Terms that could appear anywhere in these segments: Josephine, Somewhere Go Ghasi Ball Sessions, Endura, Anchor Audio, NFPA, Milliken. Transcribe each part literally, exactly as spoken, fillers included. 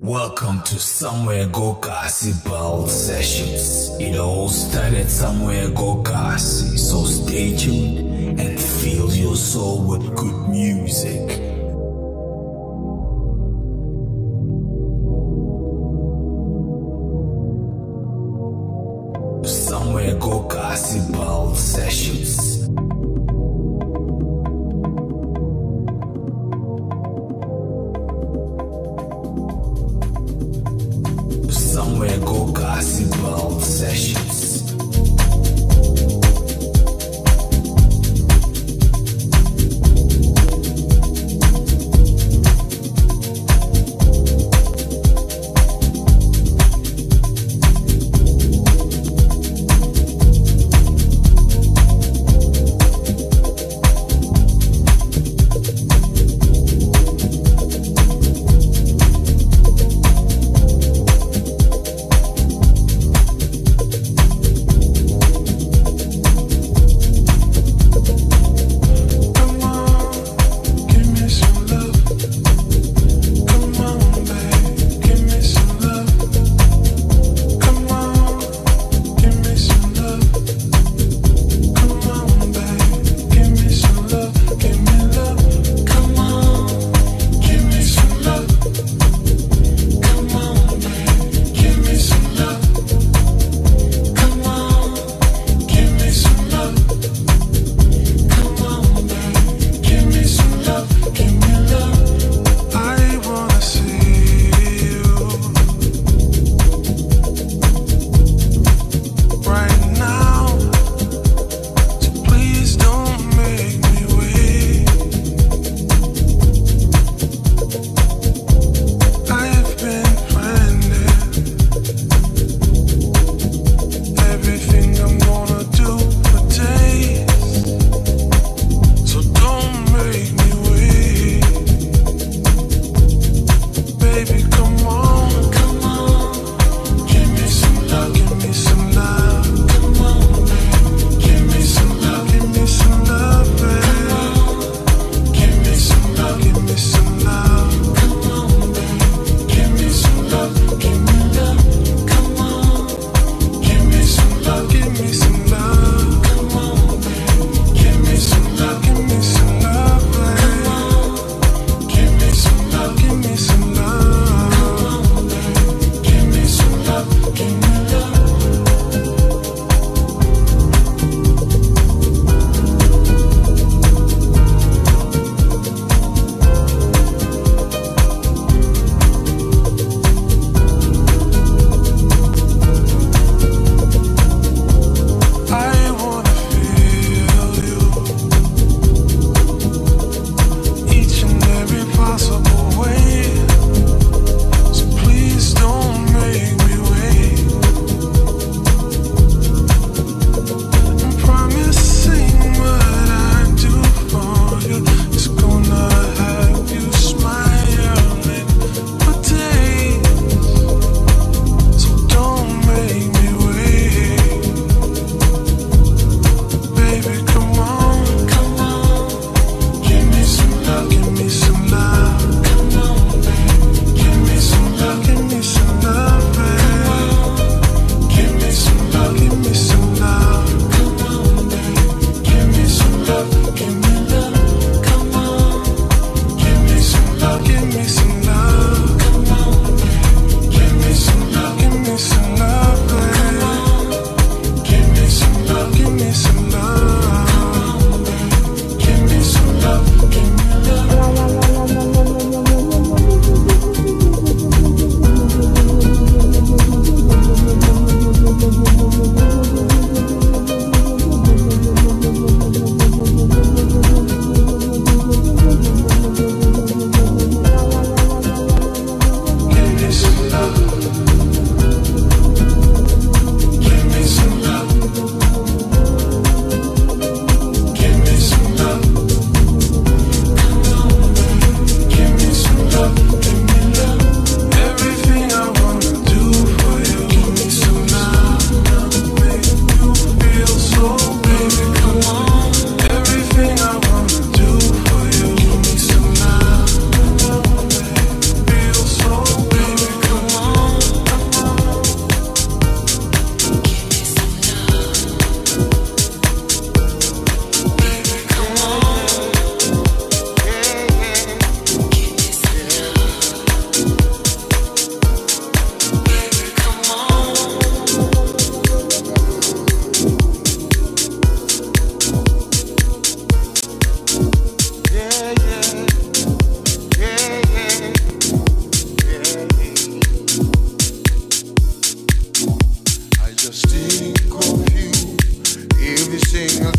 Welcome to Somewhere Go Ghasi Ball Sessions. It all started somewhere Go Ghasi, so stay tuned and fill your soul with good music. Somewhere Go Ghasi Ball Sessions. Somewhere Go Ghasi Ball Sessions.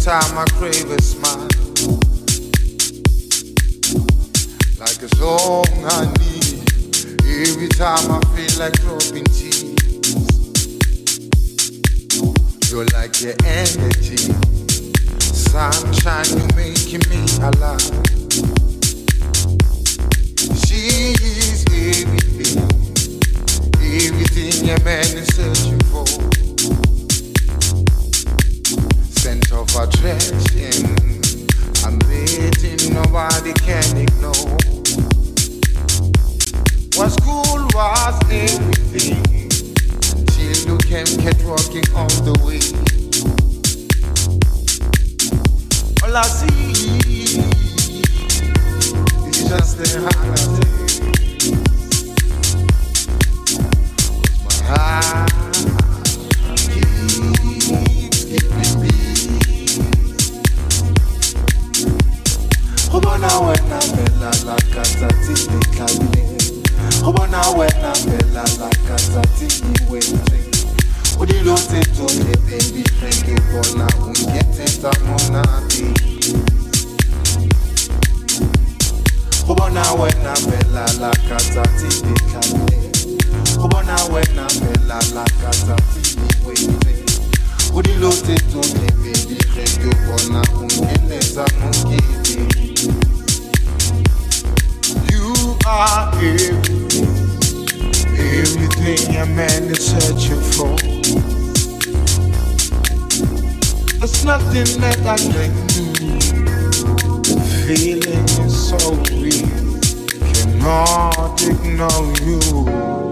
time I crave a smile, like a song I need. Every time I feel like dropping tears, you're like your energy, sunshine, you're making me alive. She is everything, everything a man is searching for. Scent of attraction, I'm waiting, nobody can ignore. Was cool, was everything, until you came, kept walking all the way. All I see is just the holidays. My heart keeps giving me peace. Oh, but now when I'm in la la casa, it's the cabinet. Oh, but now when I'm la la casa, it's the waiting. What do you don't say to me, baby? Thank you for now. We get it up on our day. Oh, but now when I'm la la casa, it's the cabinet. Oh, but now when I'm la la casa, it's the waiting. What do you don't say to me, baby? Thank you for now. We get it up on our day. You are everything, everything a man is searching for. There's nothing that I can do. The feeling is so real, cannot ignore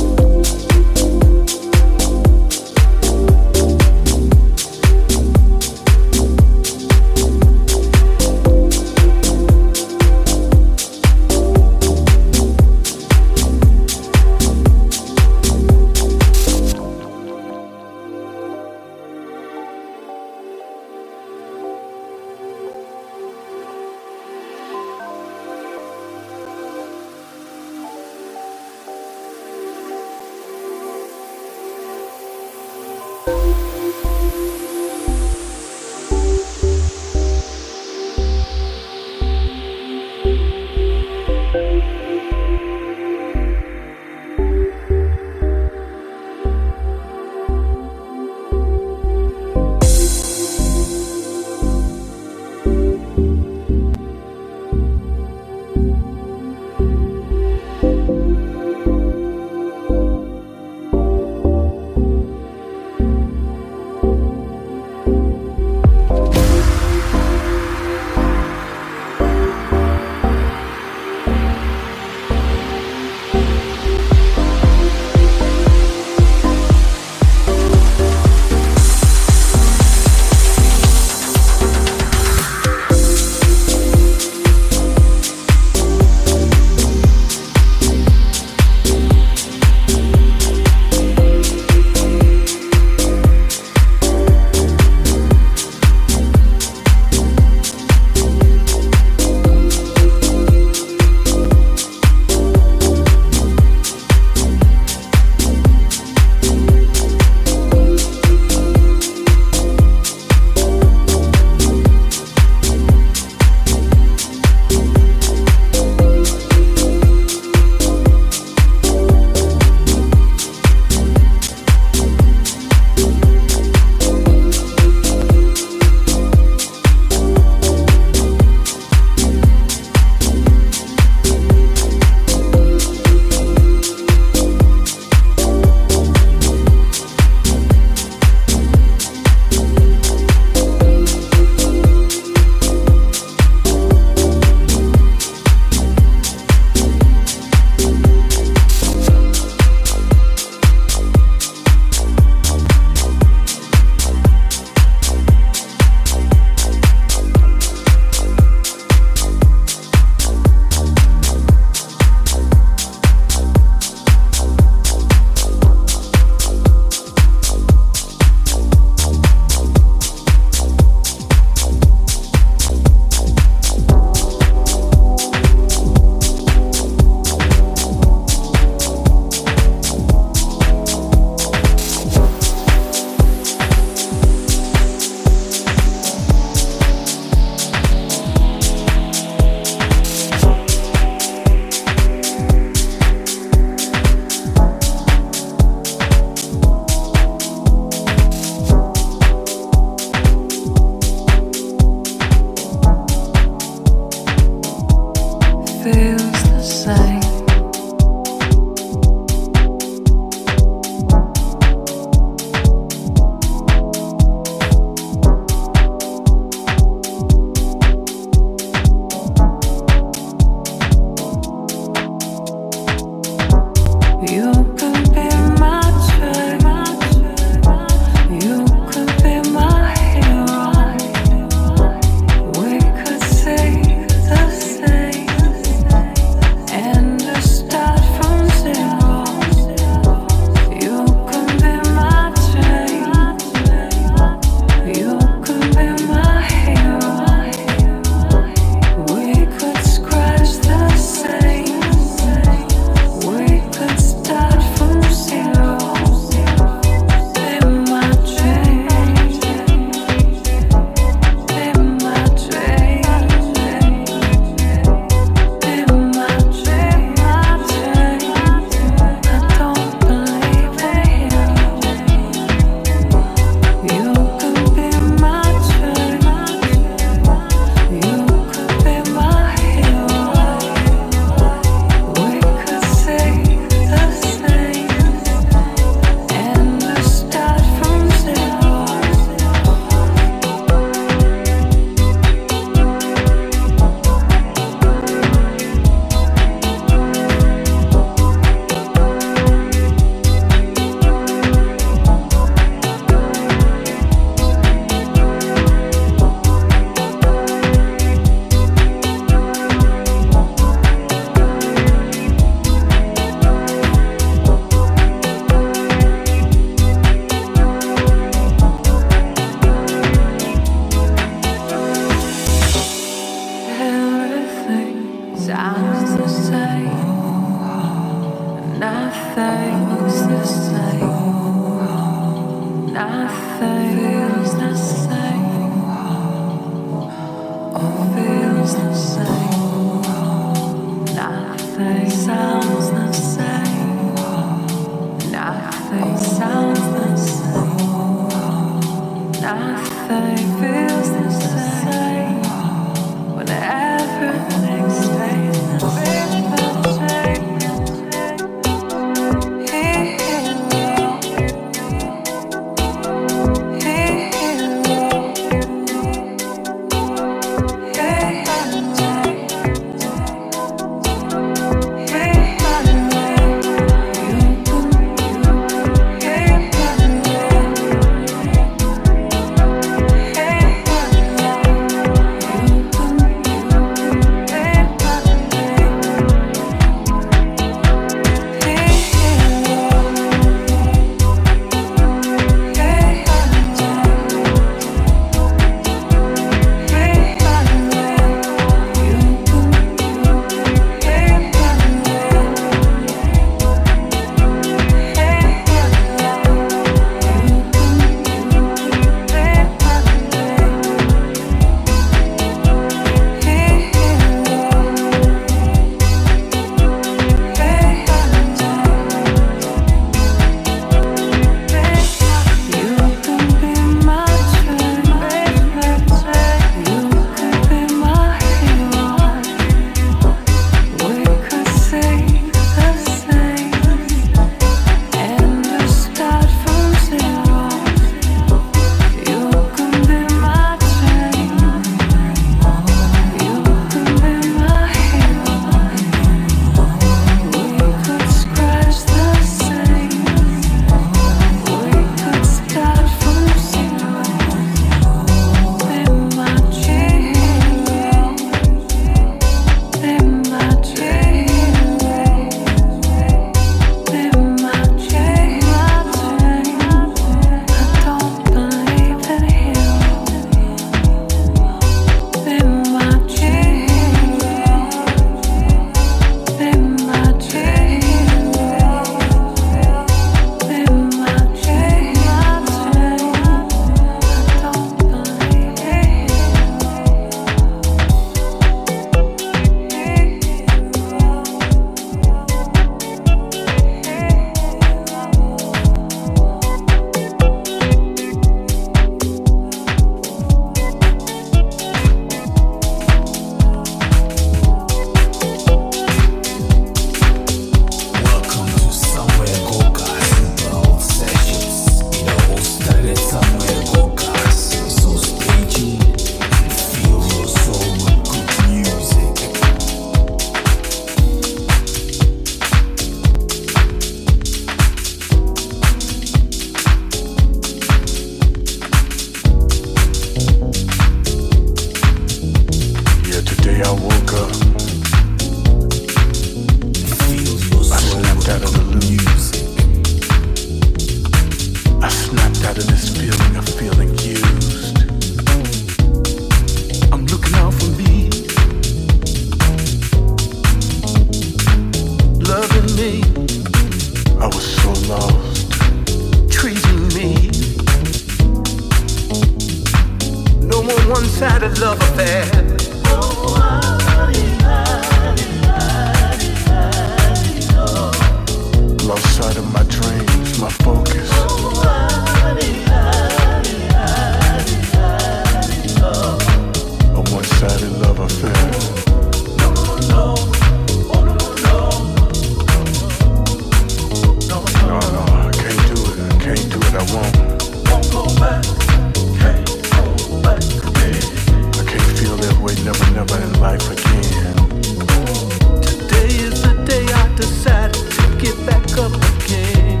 Today is the day I decided to get back up again.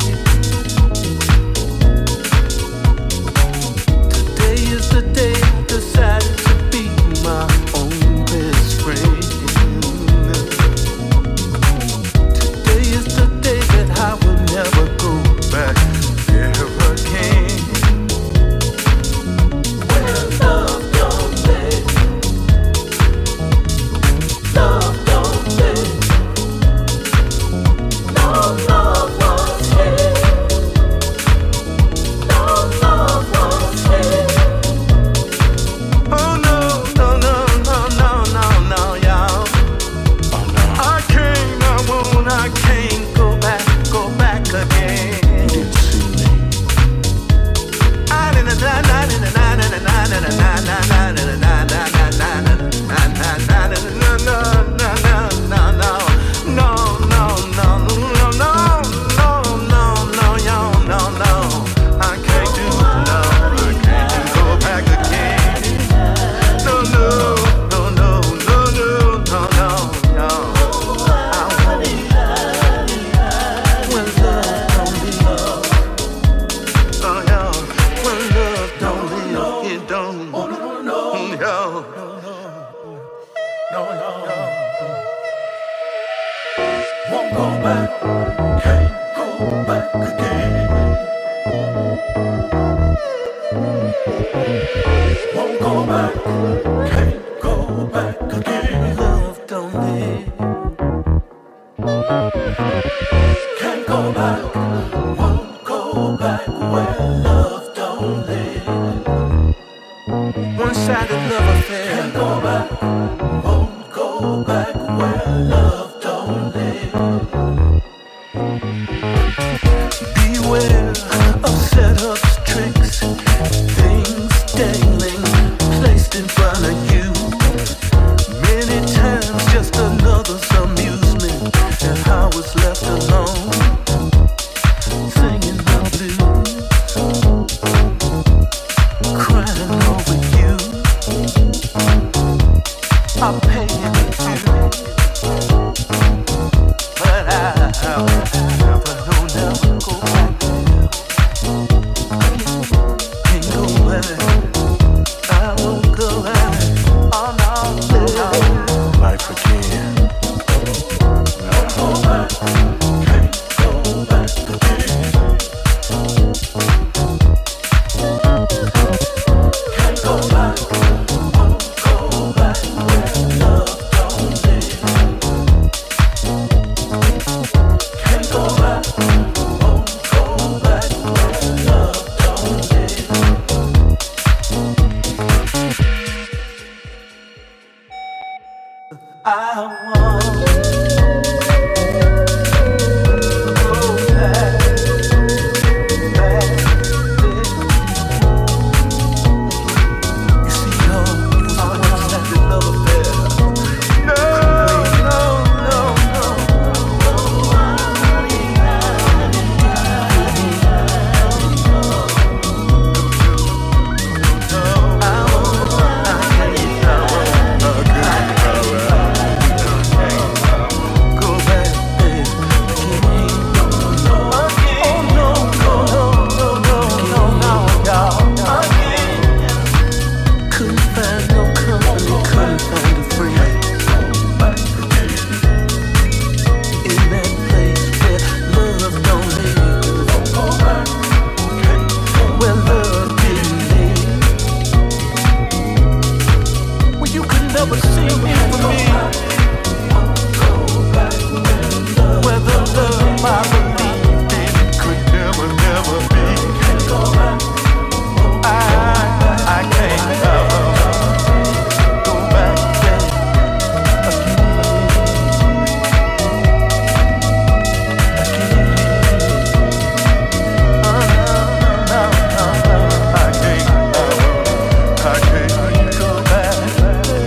no, no, no, no, no. Won't go back, can't go back again. Won't go back, can't go back again. Love don't live. Can't go back, won't go back where love don't live. One-sided love affair. Can't go back, won't go back where love don't live. Beware of setups, tricks, things dangling, placed in front of you. Many times just another's amusement, and I was left alone, singing the blues, crying over you. I pay it to you. But I, I'll never, I'll never go back. Can't go back. I won't go back. Oh no, no. Life again. Won't go back. Can't go back again. Can't go back. Won't go back where love don't live. Can't go back, won't go back where love don't live. I won't go back, back. You see, no, I was like the love affair. No, no, no, no. Couldn't find no company, couldn't find a friend in that place where love don't live, where love didn't live, where you could never see me for me, where the love I believed in could never, never be. I, I can't ever go back there again. I can't ever, I can't go back. I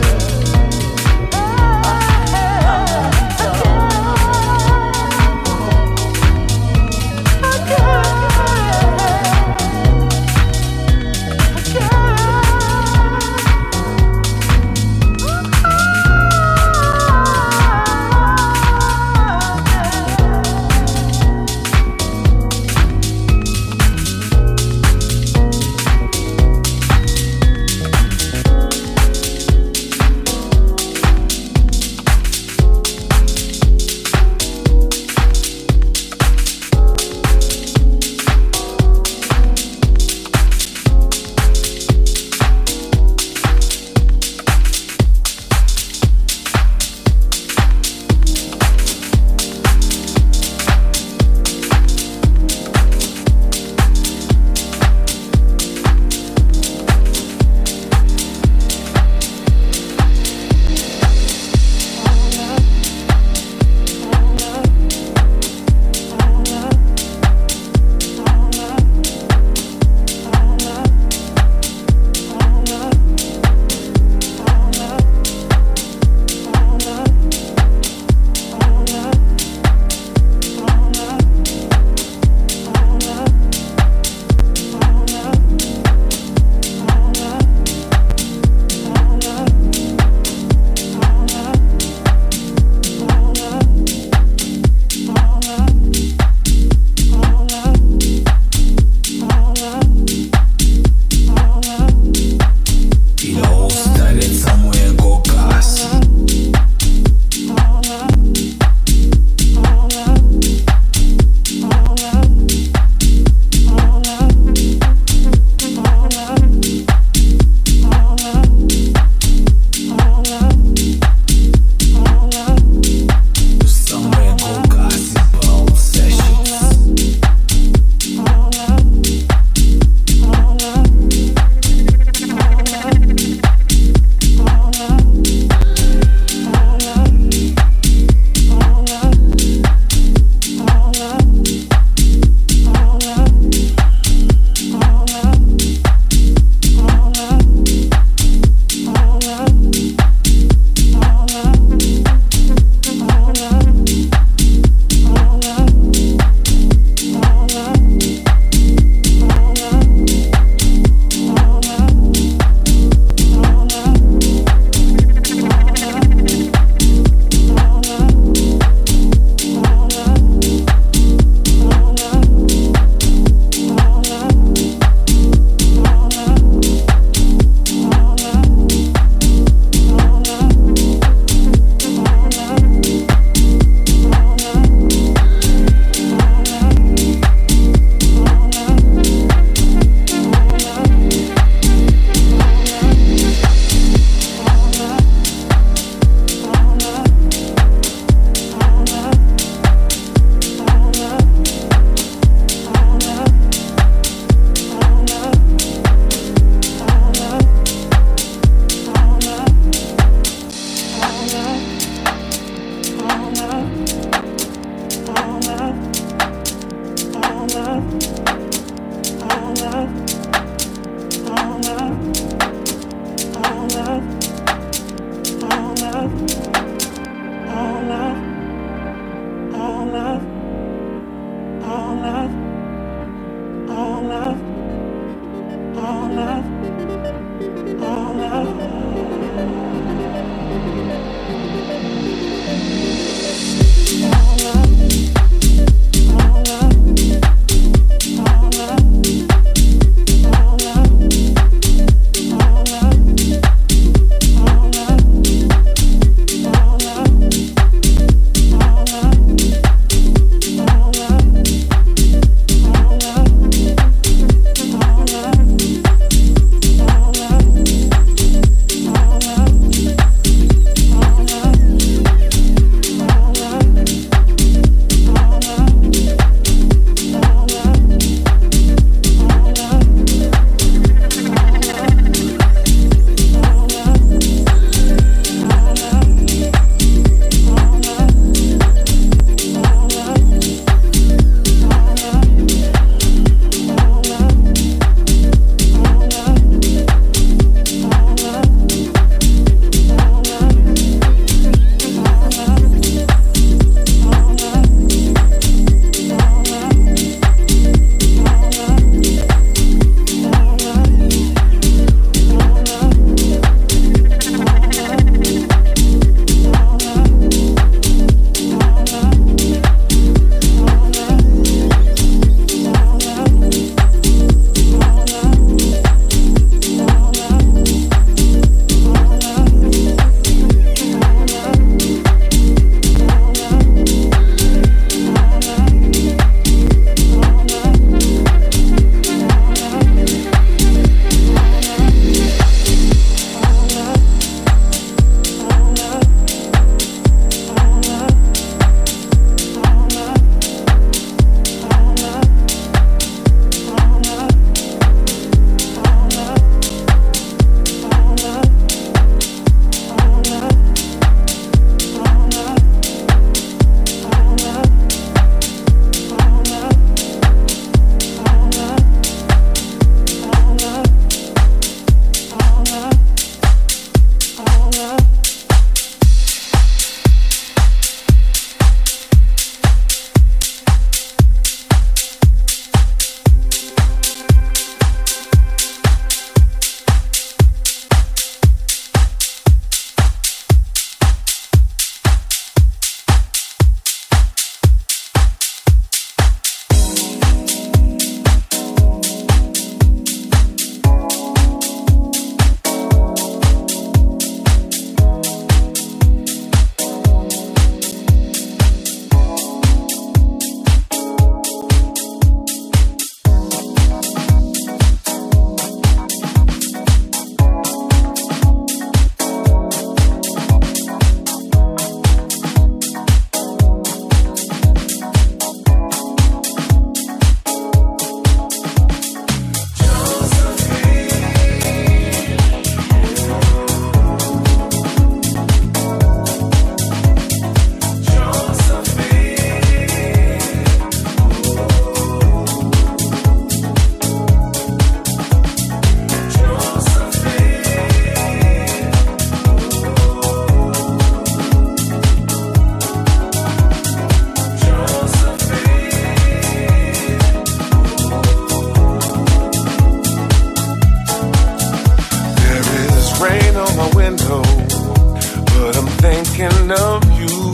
thinking of you.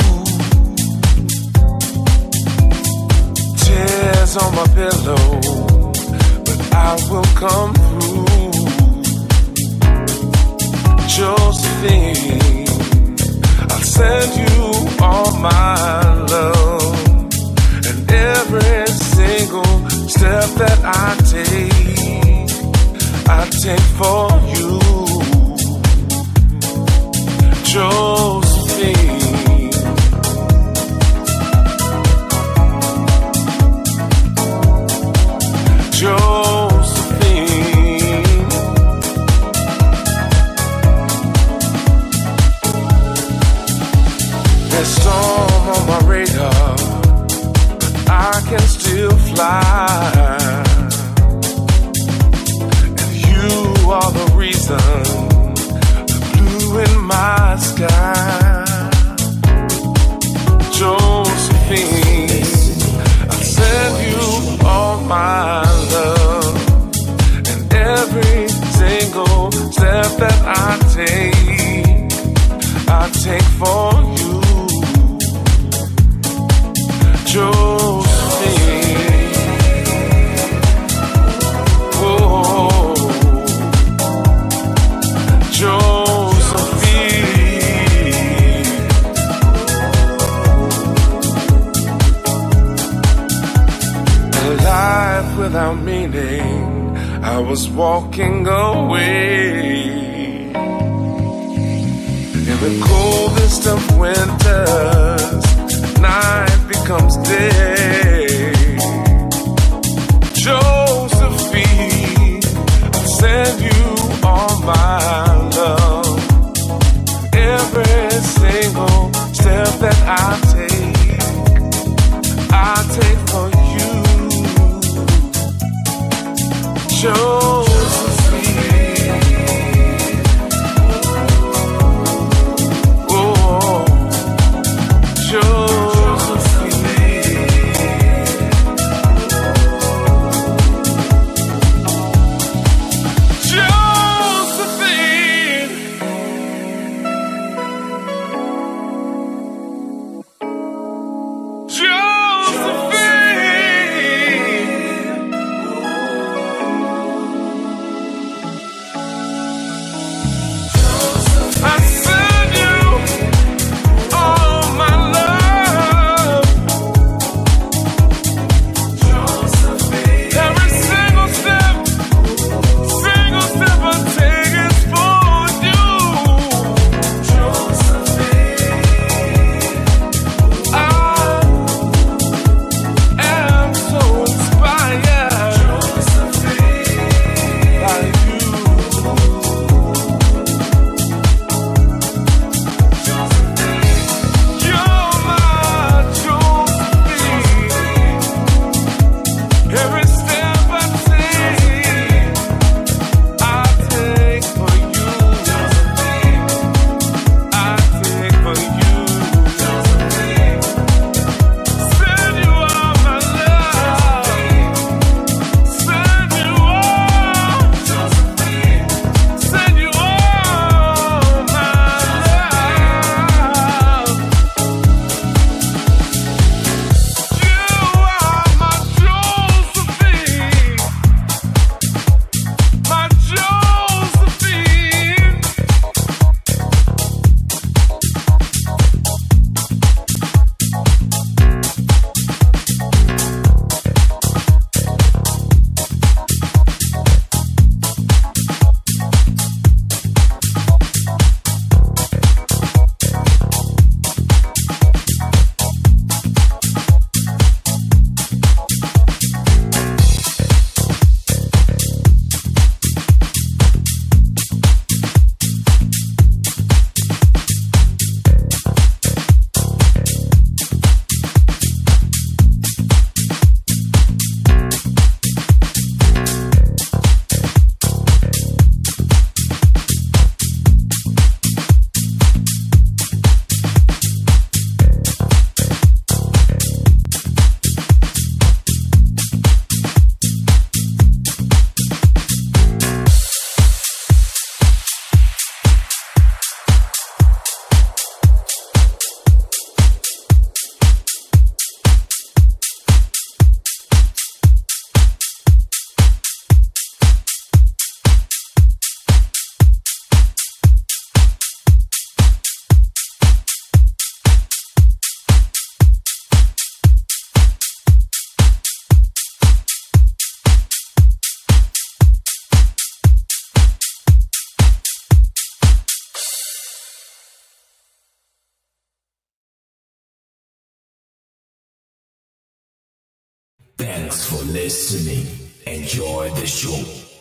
Tears on my pillow, but I will come through. Josephine, I'll send you all my love, and every single step that I take, I take for you. Josephine, Josephine, there's storm on my radar, but I can still fly, and you are the reason in my sky. Josephine, I send you all my love, and every single step that I take, I take for you. Josephine, oh, Josephine. Life without meaning, I was walking away in the coldest of winters. Night becomes day. Josephine, I'll send you all my love, every single step that I take, I take for you. Josephine, oh, Josephine. Thanks for listening. Enjoy the show.